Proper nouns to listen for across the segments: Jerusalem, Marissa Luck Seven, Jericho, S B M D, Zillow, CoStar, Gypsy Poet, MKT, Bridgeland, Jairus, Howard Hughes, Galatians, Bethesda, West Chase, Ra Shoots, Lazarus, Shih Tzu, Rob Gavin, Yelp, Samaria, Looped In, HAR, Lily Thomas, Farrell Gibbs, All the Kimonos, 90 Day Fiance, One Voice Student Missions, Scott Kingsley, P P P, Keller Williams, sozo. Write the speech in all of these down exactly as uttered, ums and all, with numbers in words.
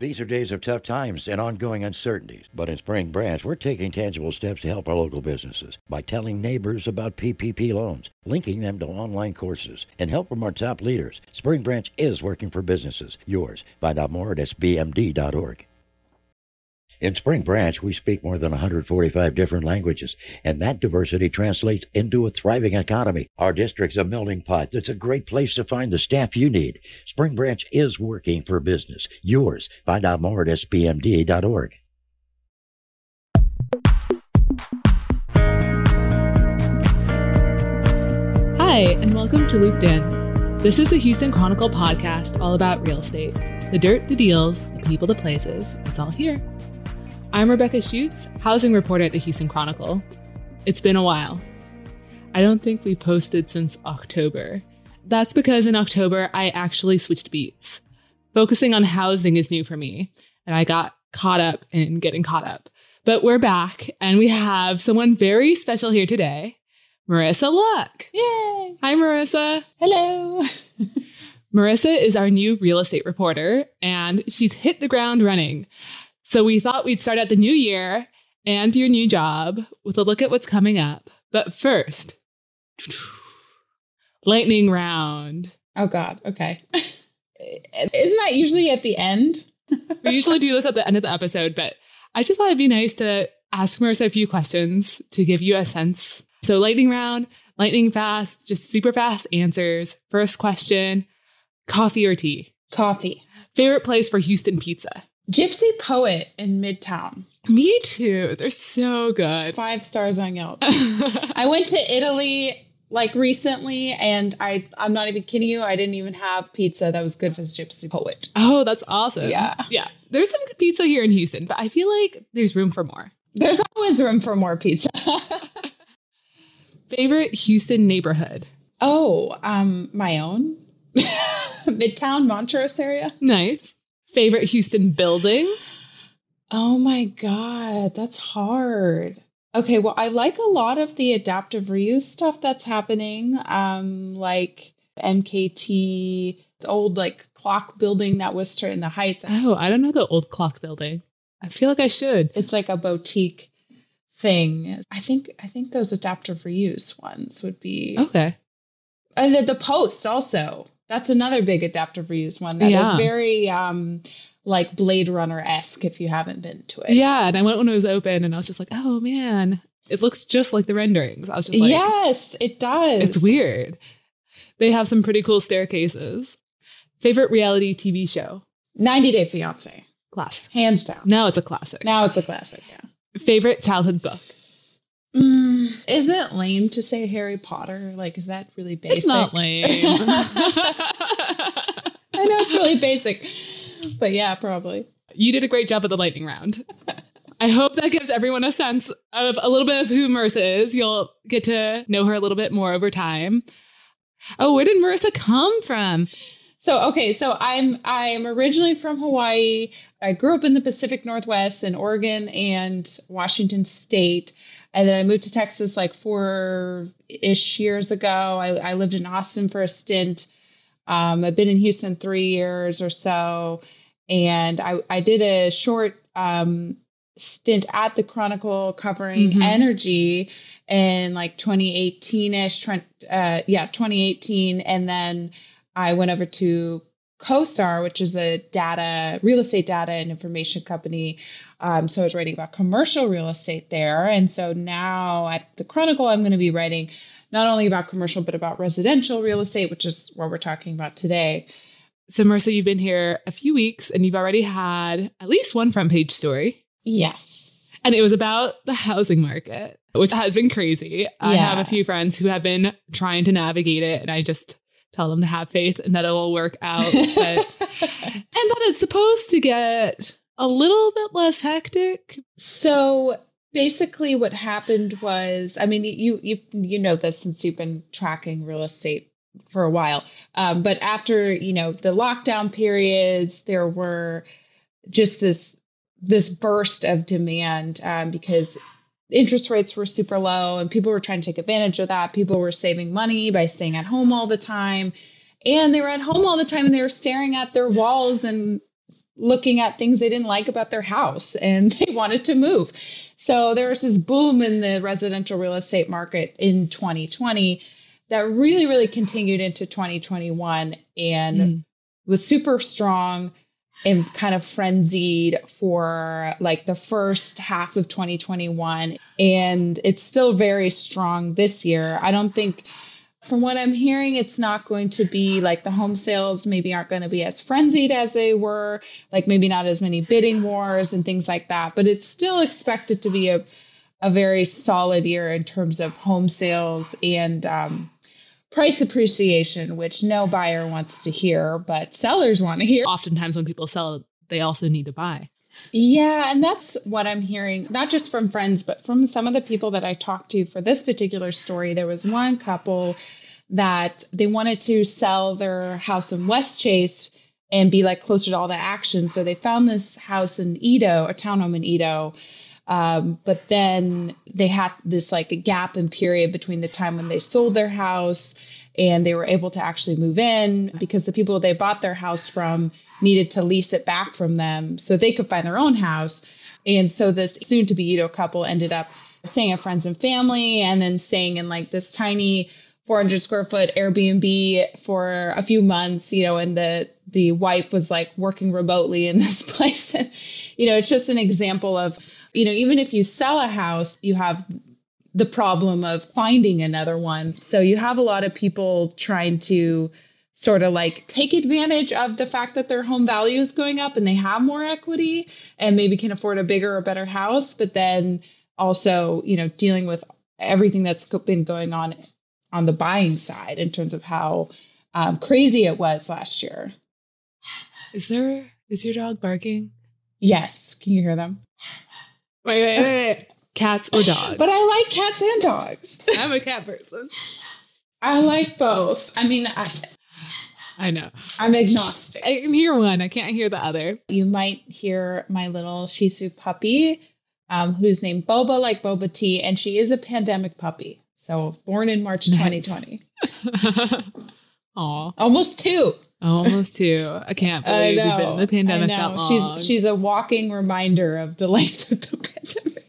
These are days of tough times and ongoing uncertainties, but in Spring Branch, we're taking tangible steps to help our local businesses by telling neighbors about P P P loans, linking them to online courses, and help from our top leaders. Spring Branch is working for businesses. Yours. Find out more at S B M D dot org. In Spring Branch, we speak more than one hundred forty-five different languages, and that diversity translates into a thriving economy. Our district's a melting pot. It's a great place to find the staff you need. Spring Branch is working for business. Yours. Find out more at S B M D dot org. Hi, and welcome to Looped In. This is the Houston Chronicle podcast all about real estate. The dirt, the deals, the people, the places. It's all here. I'm Rebecca Schutz, housing reporter at the Houston Chronicle. It's been a while. I don't think we posted since October. That's because in October, I actually switched beats. Focusing on housing is new for me, and I got caught up in getting caught up. But we're back, and we have someone very special here today, Marissa Luck. Yay! Hi, Marissa. Hello. Marissa is our new real estate reporter, and she's hit the ground running. So we thought we'd start out the new year and your new job with a look at what's coming up. But first, lightning round. Oh, God. Okay. Isn't that usually at the end? We usually do this at the end of the episode, but I just thought it'd be nice to ask Marissa a few questions to give you a sense. So lightning round, lightning fast, just super fast answers. First question, coffee or tea? Coffee. Favorite place for Houston pizza? Gypsy Poet in Midtown. Me too. They're so good. Five stars on Yelp. I went to Italy like recently, and I, I'm not even kidding you. I didn't even have pizza that was good for Gypsy Poet. Oh, that's awesome. Yeah. Yeah. There's some good pizza here in Houston, but I feel like there's room for more. There's always room for more pizza. Favorite Houston neighborhood? Oh, um, my own. Midtown, Montrose area. Nice. Favorite Houston building? Oh my God, that's hard. Okay, well, I like a lot of the adaptive reuse stuff that's happening, um, like M K T, the old like clock building that was turned in the Heights. Oh, I don't know the old clock building. I feel like I should. It's like a boutique thing. I think I think those adaptive reuse ones would be okay. And the, the post also. That's another big adaptive reuse one that yeah. is very um, like Blade Runner-esque if you haven't been to it. Yeah. And I went when it was open and I was just like, oh man, it looks just like the renderings. I was just like, yes, it does. It's weird. They have some pretty cool staircases. Favorite reality T V show? ninety day fiance. Classic. Hands down. Now it's a classic. Now it's a classic. Yeah. Favorite childhood book? Mm, isn't it lame to say Harry Potter? Like, is that really basic? It's not lame. I know it's really basic, but yeah, probably. You did a great job at the lightning round. I hope that gives everyone a sense of a little bit of who Marissa is. You'll get to know her a little bit more over time. Oh, where did Marissa come from? So, okay, so I'm I'm originally from Hawaii. I grew up in the Pacific Northwest in Oregon and Washington State. And then I moved to Texas like four-ish years ago. I, I lived in Austin for a stint. Um, I've been in Houston three years or so. And I, I did a short um, stint at the Chronicle covering mm-hmm. energy in like twenty eighteen-ish. Uh, yeah, twenty eighteen. And then I went over to CoStar, which is a data, real estate data and information company. Um, so I was writing about commercial real estate there. And so now at the Chronicle, I'm going to be writing not only about commercial, but about residential real estate, which is what we're talking about today. So Marissa, you've been here a few weeks and you've already had at least one front page story. Yes. And it was about the housing market, which has been crazy. Yeah. I have a few friends who have been trying to navigate it and I just tell them to have faith and that it will work out. But, and that it's supposed to get a little bit less hectic. So basically what happened was, I mean, you you you know this since you've been tracking real estate for a while. Um, but after, you know, the lockdown periods, there were just this, this burst of demand um, because interest rates were super low and people were trying to take advantage of that. People were saving money by staying at home all the time. And they were at home all the time and they were staring at their walls and looking at things they didn't like about their house and they wanted to move. So there was this boom in the residential real estate market in twenty twenty that really, really continued into twenty twenty-one and mm. was super strong and kind of frenzied for like the first half of twenty twenty-one. And it's still very strong this year. I don't think, from what I'm hearing, it's not going to be like the home sales maybe aren't going to be as frenzied as they were, like maybe not as many bidding wars and things like that, but it's still expected to be a, a very solid year in terms of home sales and um, price appreciation, which no buyer wants to hear, but sellers want to hear. Oftentimes when people sell, they also need to buy. Yeah. And that's what I'm hearing, not just from friends, but from some of the people that I talked to for this particular story. There was one couple that they wanted to sell their house in West Chase and be like closer to all the action. So they found this house in Edo, a townhome in Edo. Um, but then they had this like a gap in period between the time when they sold their house and they were able to actually move in, because the people they bought their house from needed to lease it back from them so they could find their own house. And so this soon-to-be Edo couple ended up staying at friends and family and then staying in like this tiny four hundred square foot Airbnb for a few months, you know, and the the wife was like working remotely in this place. And, you know, it's just an example of, you know, even if you sell a house, you have the problem of finding another one. So you have a lot of people trying to sort of like take advantage of the fact that their home value is going up and they have more equity and maybe can afford a bigger or better house. But then also, you know, dealing with everything that's been going on on the buying side in terms of how um, crazy it was last year. Is there, is your dog barking? Yes. Can you hear them? Wait, wait, wait, wait. Cats or dogs? But I like cats and dogs. I'm a cat person. I like both. I mean, I... I know. I'm agnostic. I can hear one. I can't hear the other. You might hear my little Shih Tzu puppy, um, who's named Boba, like Boba Tea, and she is a pandemic puppy. So born in March nice. twenty twenty. Aw. Almost two. Almost two. I can't believe I we've been in the pandemic that long. She's, she's a walking reminder of the length of the pandemic.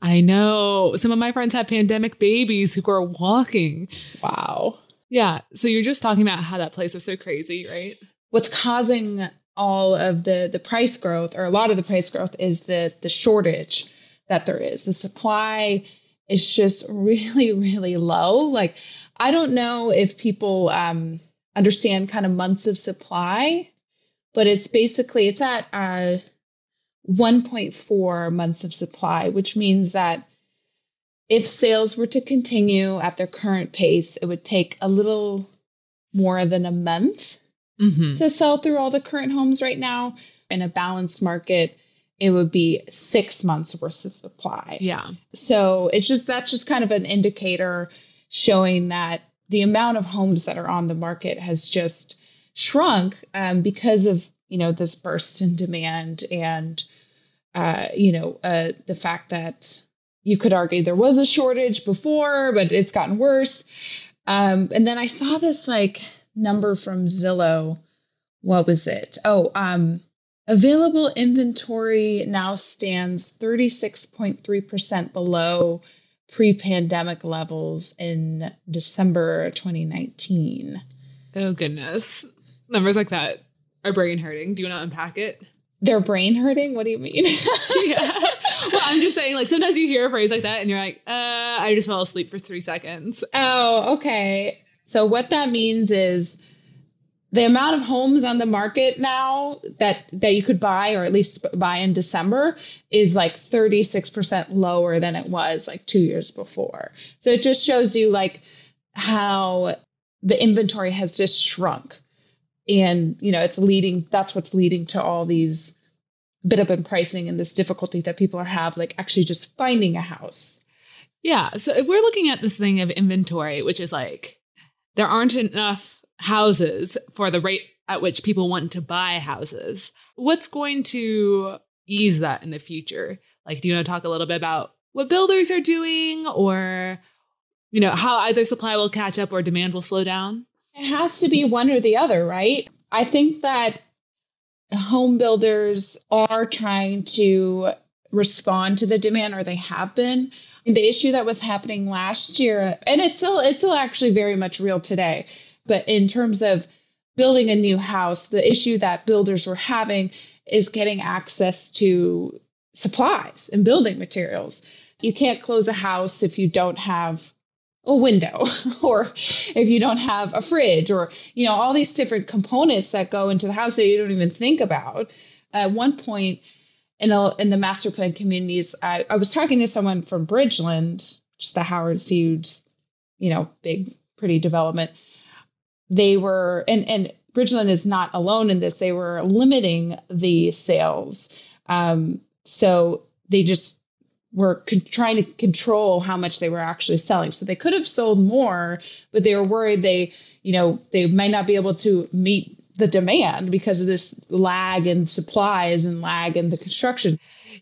I know. Some of my friends have pandemic babies who are walking. Wow. Yeah. So you're just talking about how that place is so crazy, right? What's causing all of the, the price growth, or a lot of the price growth, is the, the shortage that there is. The supply is just really, really low. Like, I don't know if people um, understand kind of months of supply, but it's basically, it's at uh, one point four months of supply, which means that if sales were to continue at their current pace, it would take a little more than a month mm-hmm. to sell through all the current homes right now. In a balanced market, it would be six months worth of supply. Yeah. So it's just, that's just kind of an indicator showing that the amount of homes that are on the market has just shrunk um, because of, you know, this burst in demand and, uh, you know, uh, the fact that you could argue there was a shortage before, but it's gotten worse. Um, and then I saw this like number from Zillow. What was it? Oh, um, available inventory now stands thirty-six point three percent below pre-pandemic levels in December twenty nineteen. Oh, goodness. Numbers like that are brain hurting. Do you want to unpack it? They're brain hurting? What do you mean? Yeah. Well, I'm just saying, like, sometimes you hear a phrase like that and you're like, uh, I just fell asleep for three seconds. Oh, okay. So what that means is the amount of homes on the market now that, that you could buy, or at least buy in December, is like thirty-six percent lower than it was like two years before. So it just shows you like how the inventory has just shrunk. And, you know, it's leading, that's what's leading to all these bid up in pricing and this difficulty that people are have, like actually just finding a house. Yeah. So if we're looking at this thing of inventory, which is like, there aren't enough houses for the rate at which people want to buy houses, what's going to ease that in the future? Like, do you want to talk a little bit about what builders are doing, or, you know, how either supply will catch up or demand will slow down? It has to be one or the other, right? I think that home builders are trying to respond to the demand, or they have been. The issue that was happening last year, and it's still it's still actually very much real today, but in terms of building a new house, the issue that builders were having is getting access to supplies and building materials. You can't close a house if you don't have a window or if you don't have a fridge, or, you know, all these different components that go into the house that you don't even think about. At one point in, a, in the master plan communities, I, I was talking to someone from Bridgeland, just the Howard Hughes, you know, big, pretty development. They were, and, and Bridgeland is not alone in this. They were limiting the sales. Um, so they just were con- trying to control how much they were actually selling. So they could have sold more, but they were worried they, you know, they might not be able to meet the demand because of this lag in supplies and lag in the construction.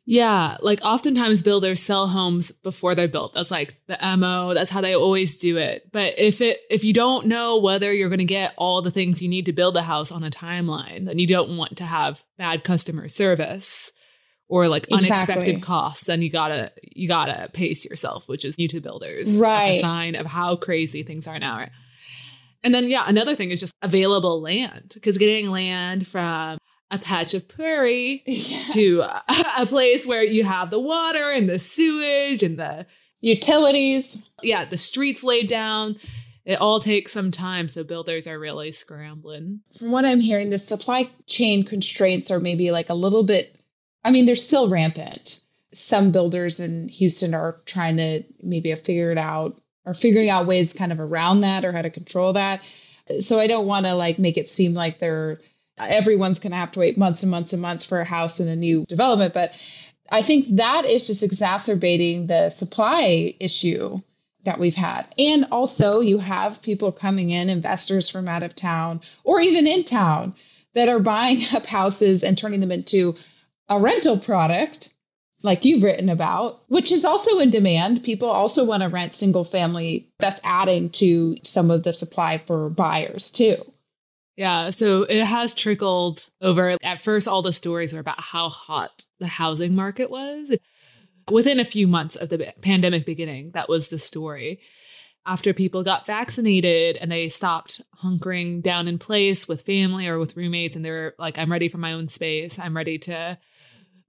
Yeah. Like oftentimes builders sell homes before they're built. That's like the M O. That's how they always do it. But if it, if you don't know whether you're going to get all the things you need to build a house on a timeline, then you don't want to have bad customer service or like exactly. unexpected costs. Then you gotta, you gotta pace yourself, which is new to builders. Right. A sign of how crazy things are now. Right? And then, yeah, another thing is just available land, because getting land from a patch of prairie yes. to a, a place where you have the water and the sewage and the utilities. Yeah, the streets laid down. It all takes some time. So builders are really scrambling. From what I'm hearing, the supply chain constraints are maybe like a little bit, I mean, they're still rampant. Some builders in Houston are trying to maybe figure it out, or figuring out ways kind of around that or how to control that. So I don't want to like make it seem like they're, everyone's going to have to wait months and months and months for a house in a new development. But I think that is just exacerbating the supply issue that we've had. And also you have people coming in, investors from out of town or even in town, that are buying up houses and turning them into a rental product, like you've written about, which is also in demand. People also want to rent single family. That's adding to some of the supply for buyers too. Yeah. So it has trickled over. At first, all the stories were about how hot the housing market was. Within a few months of the pandemic beginning, that was the story. After people got vaccinated and they stopped hunkering down in place with family or with roommates, and they're like, I'm ready for my own space. I'm ready to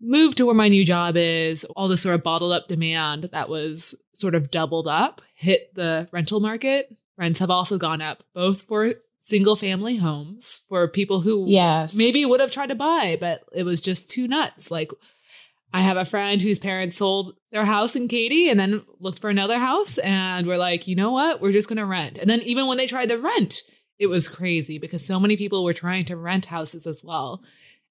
move to where my new job is. All this sort of bottled up demand that was sort of doubled up hit the rental market. Rents have also gone up, both for single family homes, for people who yes. maybe would have tried to buy, but it was just too nuts. Like I have a friend whose parents sold their house in Katy and then looked for another house and were like, you know what, we're just going to rent. And then even when they tried to rent, it was crazy because so many people were trying to rent houses as well.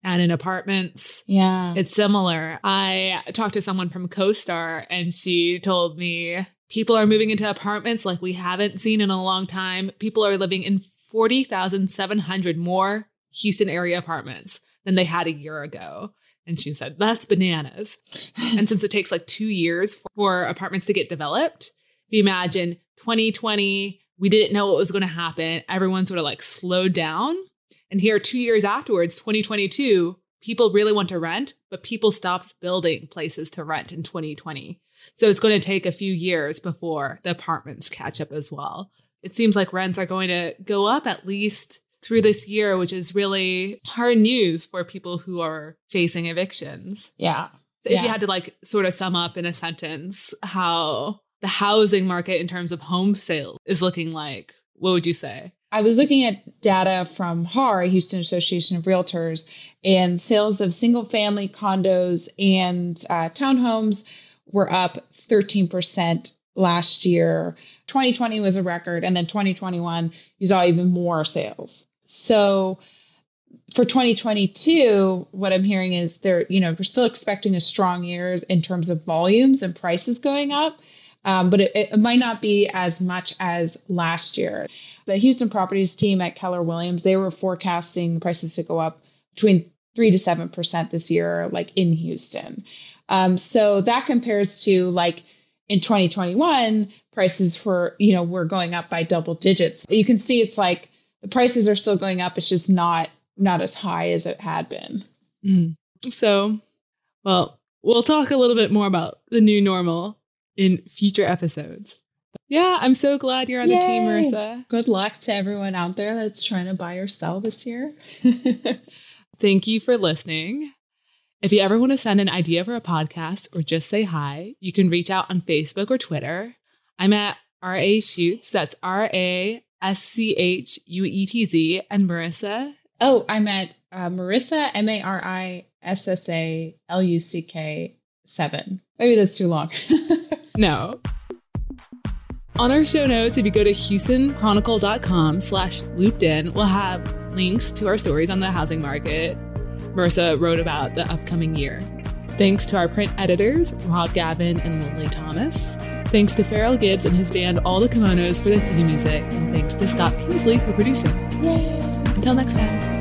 And in apartments, yeah, it's similar. I talked to someone from CoStar and she told me people are moving into apartments like we haven't seen in a long time. People are living in forty thousand seven hundred more Houston area apartments than they had a year ago. And she said, that's bananas. And since it takes like two years for apartments to get developed, if you imagine twenty twenty, we didn't know what was going to happen. Everyone sort of like slowed down. And here, two years afterwards, twenty twenty-two, people really want to rent, but people stopped building places to rent in twenty twenty. So it's going to take a few years before the apartments catch up as well. It seems like rents are going to go up at least through this year, which is really hard news for people who are facing evictions. Yeah. So if yeah. you had to like sort of sum up in a sentence how the housing market in terms of home sales is looking like, what would you say? I was looking at data from H A R, Houston Association of Realtors, and sales of single-family condos and uh, townhomes were up thirteen percent last year. twenty twenty was a record, and then twenty twenty-one, you saw even more sales. So for twenty twenty-two, what I'm hearing is they're, you know, we're still expecting a strong year in terms of volumes and prices going up, um, but it, it might not be as much as last year. The Houston properties team at Keller Williams, they were forecasting prices to go up between three to seven percent this year, like in Houston. Um, so that compares to like in twenty twenty-one, prices for, you know, were going up by double digits. You can see it's like the prices are still going up. It's just not not as high as it had been. Mm. So, well, we'll talk a little bit more about the new normal in future episodes. Yeah, I'm so glad you're on Yay. the team, Marissa. Good luck to everyone out there that's trying to buy or sell this year. Thank you for listening. If you ever want to send an idea for a podcast or just say hi, you can reach out on Facebook or Twitter. I'm at Ra Shoots. That's R A S C H U E T Z. And Marissa? Oh, I'm at uh, Marissa, M A R I S S A L U C K seven. Maybe that's too long. No. On our show notes, if you go to HoustonChronicle.com slash looped in, we'll have links to our stories on the housing market Marissa wrote about the upcoming year. Thanks to our print editors, Rob Gavin and Lily Thomas. Thanks to Farrell Gibbs and his band All the Kimonos for the theme music. And thanks to Scott Kingsley for producing. Yay! Until next time.